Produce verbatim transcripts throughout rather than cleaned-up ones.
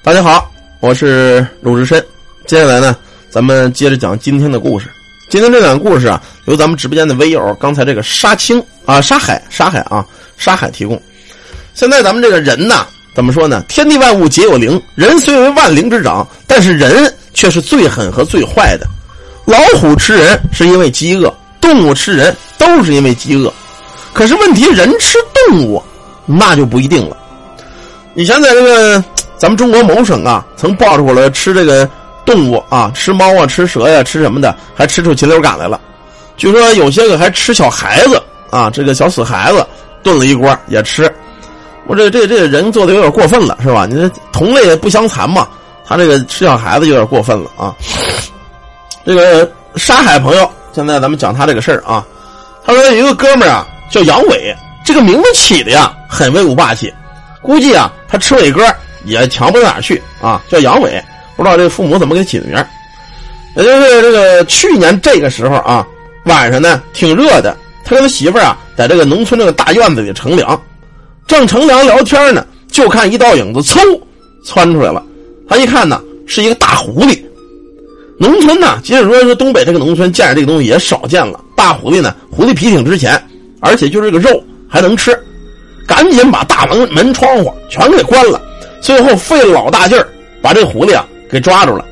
大家好，我是鲁智深。接下来呢，咱们接着讲今天的故事。今天这两个故事啊，由咱们直播间的微友刚才这个沙青啊、沙海、沙海啊、沙海提供。现在咱们这个人呢，怎么说呢？天地万物皆有灵，人虽为万灵之长，但是人却是最狠和最坏的。老虎吃人是因为饥饿，动物吃人都是因为饥饿。可是问题，人吃动物那就不一定了。你想在这个咱们中国某省啊，曾爆出了吃这个动物啊，吃猫啊，吃蛇呀、啊，吃什么的，还吃出禽流感来了。据说有些个还吃小孩子啊，这个小死孩子炖了一锅也吃。我这这这人做的有点过分了，是吧？你这同类不相残嘛，他这个吃小孩子有点过分了啊。这个沙海朋友，现在咱们讲他这个事儿啊。他说有一个哥们儿啊，叫杨伟，这个名字起的呀，很威武霸气。估计啊，他吃伟哥也强不到哪儿去啊，叫杨伟，不知道这父母怎么给起的名儿。也就是这个去年这个时候啊，晚上呢挺热的，他跟他媳妇儿啊，在这个农村这个大院子里乘凉，正乘凉聊天呢，就看一道影子嗖窜出来了。他一看呢，是一个大狐狸。农村呢，即使说是东北这个农村，见着这个东西也少见了。大狐狸呢，狐狸皮挺值钱，而且就是这个肉还能吃。赶紧把大门门窗户全给关了，最后费了老大劲儿把这狐狸啊给抓住了。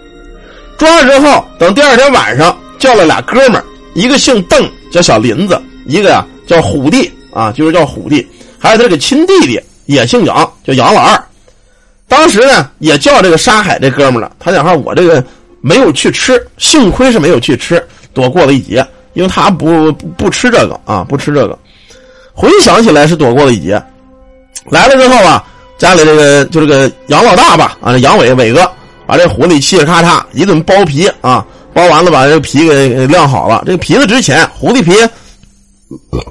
抓了之后，等第二天晚上叫了俩哥们儿，一个姓邓叫小林子，一个呀、啊、叫虎弟啊，就是叫虎弟，还有他这个亲弟弟也姓杨，叫杨老二。当时呢也叫这个沙海这哥们儿了，他讲话我这个没有去吃，幸亏是没有去吃，躲过了一劫，因为他不 不, 不吃这个啊，不吃这个。回想起来是躲过了一劫。来了之后啊，家里这个就这个杨老大吧啊，杨伟伟哥把这狐狸嘁哩咔嚓一顿剥皮啊，剥完了把这个皮给晾好了。这个皮子值钱，狐狸皮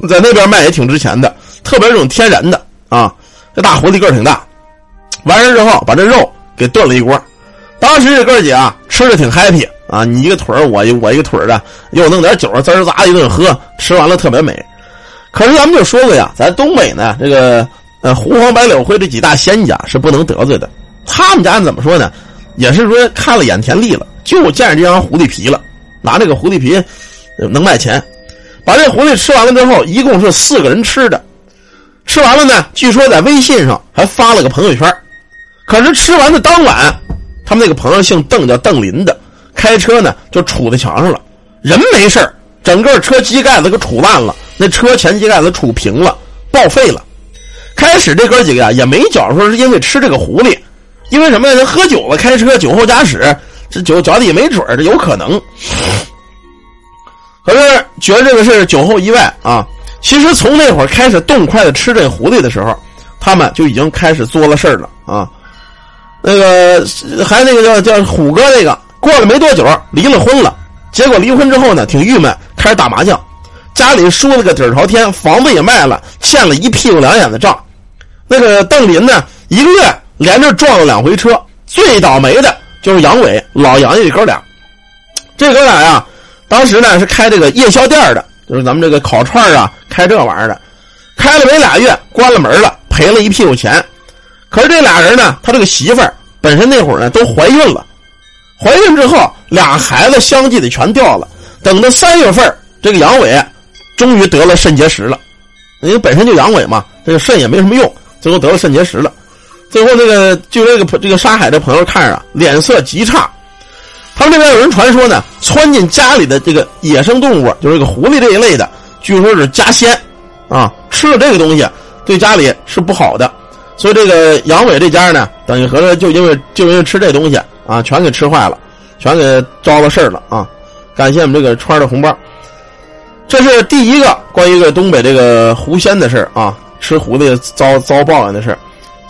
在那边卖也挺值钱的，特别是这种天然的啊。这大狐狸个儿挺大，完事之后把这肉给炖了一锅。当时这哥姐啊吃的挺 happy 啊，你一个腿儿我我一个腿儿的，又弄点酒滋儿杂一顿喝，吃完了特别美。可是咱们就说过呀，咱东北呢，这个呃胡黄白柳灰这几大仙家是不能得罪的。他们家怎么说呢？也是说看了眼前利了，就见着这张狐狸皮了，拿这个狐狸皮、呃、能卖钱。把这狐狸吃完了之后，一共是四个人吃的。吃完了呢，据说在微信上还发了个朋友圈。可是吃完的当晚，他们那个朋友姓邓叫邓林的，开车呢就杵在墙上了，人没事儿，整个车机盖子给杵烂了。那车前机盖子杵平了，报废了。开始这哥几个呀、啊、也没觉说是因为吃这个狐狸，因为什么呀？人喝酒了，开车酒后驾驶，这酒脚底也没准儿，这有可能。可是觉得这个是酒后意外啊。其实从那会儿开始动筷子吃这个狐狸的时候，他们就已经开始做了事儿了啊。那个还那个叫叫虎哥那个，过了没多久离了婚了，结果离婚之后呢，挺郁闷，开始打麻将。家里输了个底儿朝天，房子也卖了，欠了一屁股两眼的账。那个邓林呢，一个月连着撞了两回车，最倒霉的就是杨伟老杨家这哥俩。这哥俩呀，当时呢是开这个夜宵店的，就是咱们这个烤串啊，开这玩意儿的。开了没俩月，关了门了，赔了一屁股钱。可是这俩人呢，他这个媳妇儿本身那会儿呢都怀孕了，怀孕之后俩孩子相继的全掉了。等到三月份，这个杨伟终于得了肾结石了，因为本身就阳痿嘛，这个肾也没什么用，最后得了肾结石了。最后那个就这个这个沙海的朋友看着啊，脸色极差。他们这边有人传说呢，窜进家里的这个野生动物，就是这个狐狸这一类的，据说是家仙啊，吃了这个东西对家里是不好的。所以这个阳痿这家呢，等于合着就因为就因为吃这东西啊，全给吃坏了，全给招了事儿了啊！感谢我们这个川的红包。这是第一个关于这个东北这个狐仙的事儿啊，吃狐狸遭遭报应的事儿。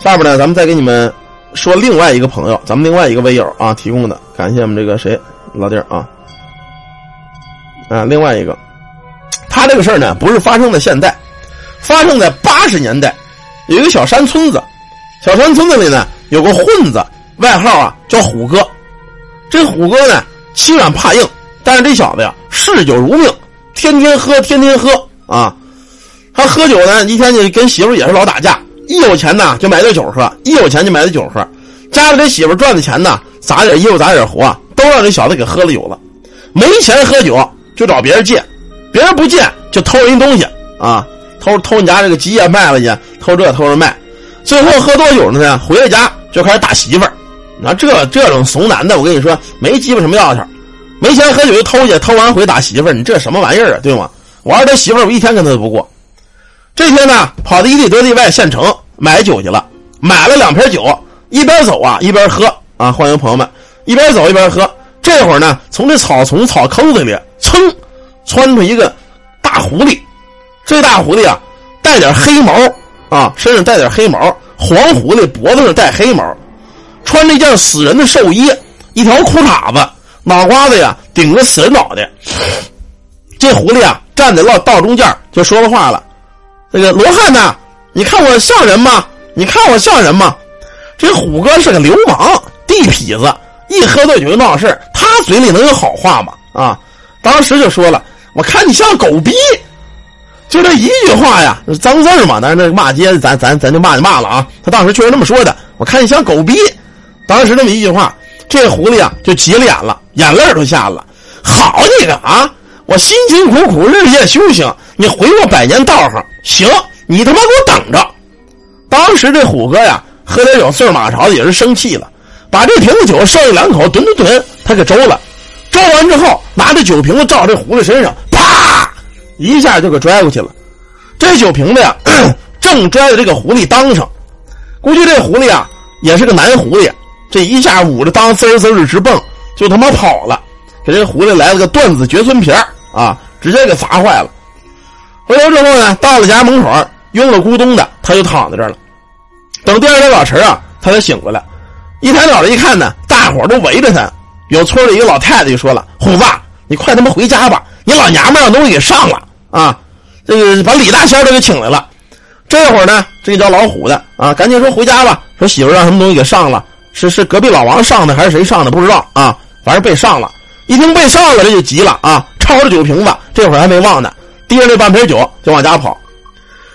下边呢，咱们再给你们说另外一个朋友，咱们另外一个微友啊提供的，感谢我们这个谁老弟儿啊。啊，另外一个，他这个事儿呢，不是发生在现在，发生在八十年代，有一个小山村子，小山村子里呢有个混子，外号啊叫虎哥。这虎哥呢欺软怕硬，但是这小子呀嗜酒如命。天天喝，天天喝啊！他喝酒呢，一天就跟媳妇也是老打架，一有钱呢就买点酒喝，一有钱就买点酒喝。家里这媳妇赚的钱呢，砸点衣服砸点活啊，都让这小子给喝了酒了。没钱喝酒就找别人借，别人不借就偷人东西啊，偷偷你家这个鸡也卖了去，偷这偷着卖。最后喝多酒呢，回到家就开始打媳妇儿。那这这种怂男的，我跟你说没鸡巴什么要头，没钱喝酒就偷去，偷完回打媳妇儿，你这什么玩意儿啊，对吗？我要是他媳妇儿，我一天跟他都不过。这天呢，跑到一地得地外县城买酒去了，买了两瓶酒，一边走啊一边喝啊，欢迎朋友们，一边走一边喝。这会儿呢，从这草丛草坑子里噌窜出一个大狐狸，这大狐狸啊带点黑毛啊，身上带点黑毛，黄狐狸脖子上带黑毛，穿着一件死人的寿衣，一条裤衩子，脑瓜子呀顶着死人脑袋。这狐狸啊站在道道中间就说了话了，这个罗汉呐，你看我像人吗？你看我像人吗？这虎哥是个流氓地痞子，一喝醉酒就闹事，他嘴里能有好话吗？啊，当时就说了，我看你像狗逼，就这一句话呀，脏字嘛，但是那骂街咱咱咱就骂就骂了啊。他当时确实那么说的，我看你像狗逼。当时那么一句话，这狐狸啊就急了眼了，眼泪都下了。好你个啊！我辛辛苦苦日夜修行，你回我百年道上，行，你他妈给我等着！当时这虎哥呀，喝点酒岁马朝的也是生气了，把这瓶子酒烧一两口，吨吨吨，他给周了。周完之后，拿着酒瓶子照这狐狸身上，啪，一下就给拽过去了。这酒瓶子呀，正拽在这个狐狸裆上，估计这狐狸啊也是个男狐狸。这一下捂着裆滋滋的直蹦，就他妈跑了，给这狐狸来了个断子绝孙皮儿啊，直接给砸坏了。回头之后呢，到了家门口，晕了咕咚的，他就躺在这儿了。等第二天早晨啊，他才醒过来，一抬脑袋一看呢，大伙儿都围着他。有村里一个老太太就说了：“虎子，你快他妈回家吧，你老娘们让东西给上了啊！这个把李大仙都给请来了。”这会儿呢，这个叫老虎的啊，赶紧说回家吧，说媳妇让什么东西给上了。是是隔壁老王上的还是谁上的不知道啊，反正被上了。一听被上了这就急了啊，抄着酒瓶子，这会儿还没忘呢，提着这半瓶酒就往家跑。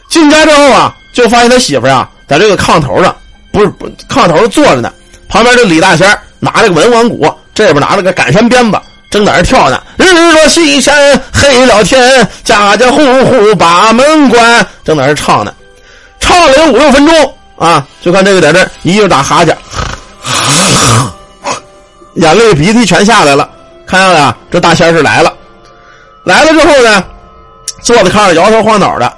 进家之后啊，就发现他媳妇啊在这个炕头上，不是不炕头上坐着呢，旁边这李大仙拿着个文王鼓，这边拿着个赶山鞭子，正在那跳呢，日落西山黑了天，家家户户把门关，正在那唱呢，唱了有五六分钟啊，就看这个在这一就打哈欠，眼泪鼻涕全下来了，看样子啊这大仙是来了。来了之后呢，坐在炕上摇头晃脑的，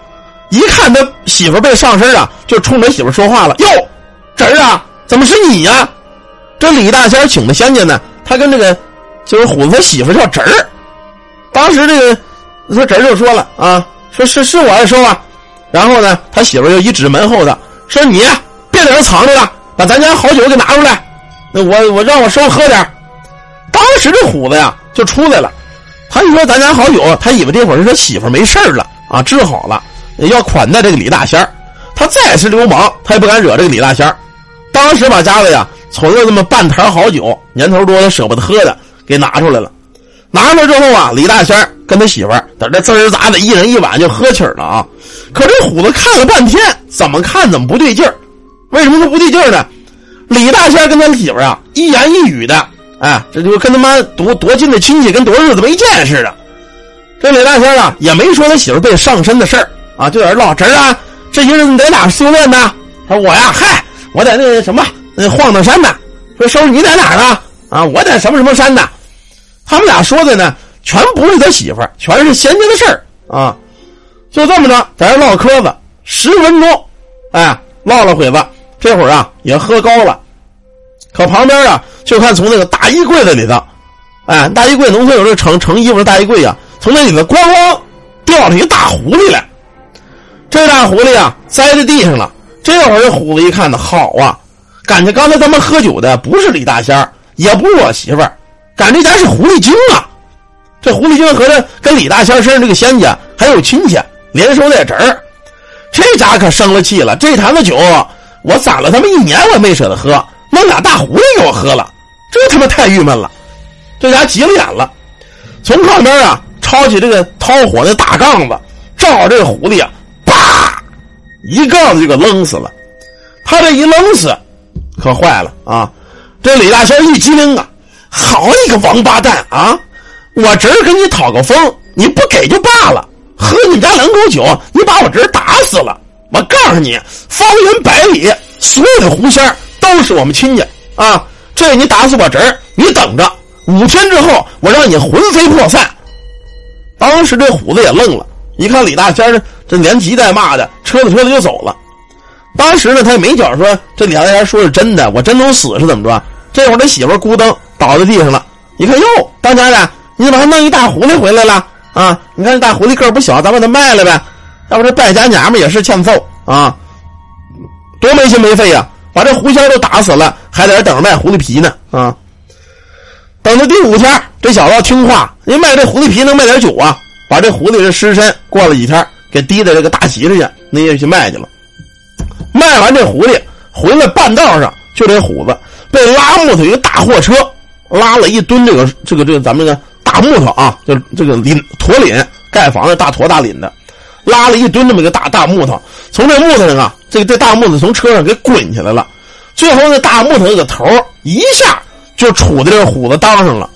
一看他媳妇被上身啊，就冲着媳妇说话了，哟侄儿啊，怎么是你呀、啊、这李大仙请的仙家呢，他跟这个就是虎子媳妇叫侄儿。当时这个他侄儿就说了啊，说是是我二叔啊。然后呢他媳妇就一指门后的说，你别在这藏着了，把咱家好酒给拿出来，那我我让我收喝点。当时这虎子呀就出来了，他一说咱家好酒，他以为这会儿是他媳妇没事了啊，治好了，要款待这个李大仙。他再是流氓，他也不敢惹这个李大仙。当时把家里呀存了这么半坛好酒，年头多的舍不得喝的，给拿出来了。拿出来之后啊，李大仙跟他媳妇儿在这滋儿杂的，一人一碗就喝起了啊。可这虎子看了半天，怎么看怎么不对劲儿。为什么说不对劲儿呢？李大仙跟他媳妇啊一言一语的，哎，这就跟他妈多多近的亲戚跟多日子没见似的。这李大仙啊也没说他媳妇被上身的事儿啊，就有点唠，侄儿啊，这些日子你在哪修炼呢？他说我呀，嗨，我在那什么那晃荡山呢。说收拾你在哪儿呢？啊，我在什么什么山呢？他们俩说的呢，全不是他媳妇，全是闲家的事儿啊。就这么着，在这唠嗑子十分钟，哎，唠了会子。这会儿啊也喝高了，可旁边啊就看从那个大衣柜子里头，哎，大衣柜农村有这个盛盛衣服的大衣柜啊，从那里头咣咣掉了一个大狐狸来。这大狐狸啊栽在地上了。这会儿这虎子一看呢，好啊，感觉刚才咱们喝酒的不是李大仙，也不是我媳妇儿，感觉咱是狐狸精啊。这狐狸精和这跟李大仙身上这个仙家还有亲戚，连手带侄儿。这家可生了气了，这坛子酒我攒了他们一年，我也没舍得喝，弄俩大狐狸给我喝了，这他妈太郁闷了。这家急了眼了，从炕边啊抄起这个掏火的大杠子，照这个狐狸啊，啪，一杠子就给扔死了。他这一扔死，可坏了啊！这李大霄一激灵啊，好你个王八蛋啊！我侄儿跟你讨个风，你不给就罢了，喝你们家两口酒，你把我侄儿打死了！我告诉你，方圆百里所有的狐仙都是我们亲家啊！这你打死我侄儿，你等着，五天之后我让你魂飞魄散！当时这虎子也愣了，一看李大仙这这连急带骂的，车子车子就走了。当时呢，他也没觉说这李大仙说是真的，我真能死是怎么着？这会儿他媳妇咕噔倒在地上了，一看哟，当家的，你怎么还弄一大狐狸回来了啊？你看这大狐狸个儿不小，咱把它卖了呗，要不这败家娘们也是欠揍啊！多没心没肺啊，把这狐仙都打死了，还在这等着卖狐狸皮呢啊！等到第五天，这小子听话，人卖这狐狸皮能卖点酒啊，把这狐狸这尸身过了几天给滴在这个大集市去，那也去卖去了。卖完这狐狸回来半道上，就这虎子被拉木头一个大货车拉了一吨这个这个这个咱们这个大木头啊，就这个林驼林盖房子大驼大林的，拉了一吨这么一个大大木头，从这木头上啊，这个这大木头从车上给滚起来了，最后那大木头这个头一下就杵在这虎子当上了。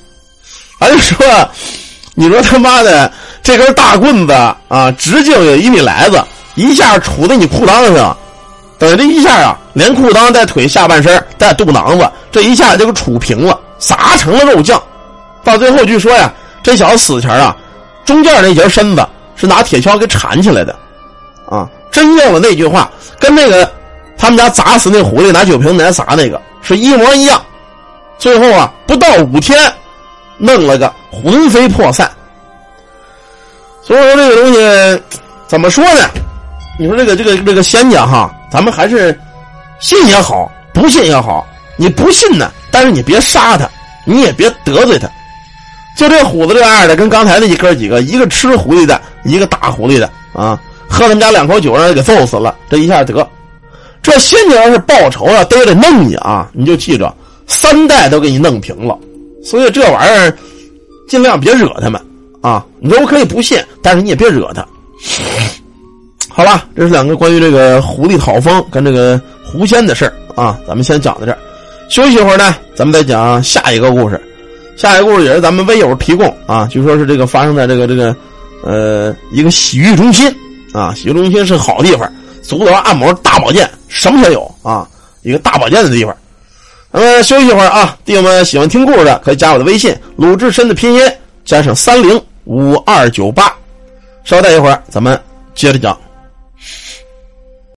哎就说你说他妈的这根大棍子啊，直径有一米来子，一下杵在你裤裆上，等这一下啊，连裤裆带腿下半身带肚囊子，这一下就给杵平了，砸成了肉酱。到最后据说呀，这小子死前啊，中间那截身子是拿铁锹给缠起来的啊，真应了那句话，跟那个他们家砸死那狐狸拿酒瓶来砸那个是一模一样。最后啊，不到五天弄了个魂飞魄散。所以说这个东西怎么说呢，你说这个这个这个仙家哈，咱们还是信也好不信也好，你不信呢，但是你别杀他，你也别得罪他。就这虎子这样的，跟刚才那哥几个，一个吃狐狸的，一个打狐狸的啊，喝他们家两口酒让他给揍死了，这一下得这仙家要是报仇啊，都得弄你啊，你就记着三代都给你弄平了。所以这玩意儿尽量别惹他们啊，你说我可以不信，但是你也别惹他。好吧，这是两个关于这个狐狸讨风跟这个狐仙的事儿啊，咱们先讲到这儿。休息一会儿呢，咱们再讲下一个故事。下一个故事也是咱们微友提供啊，据说是这个发生在这个这个呃一个洗浴中心啊，洗浴中心是好地方，足疗按摩大保健什么也有啊，一个大保健的地方。咱们休息一会儿啊，弟兄们喜欢听故事的可以加我的微信鲁智深的拼音加上三零五二九八，稍待一会儿咱们接着讲。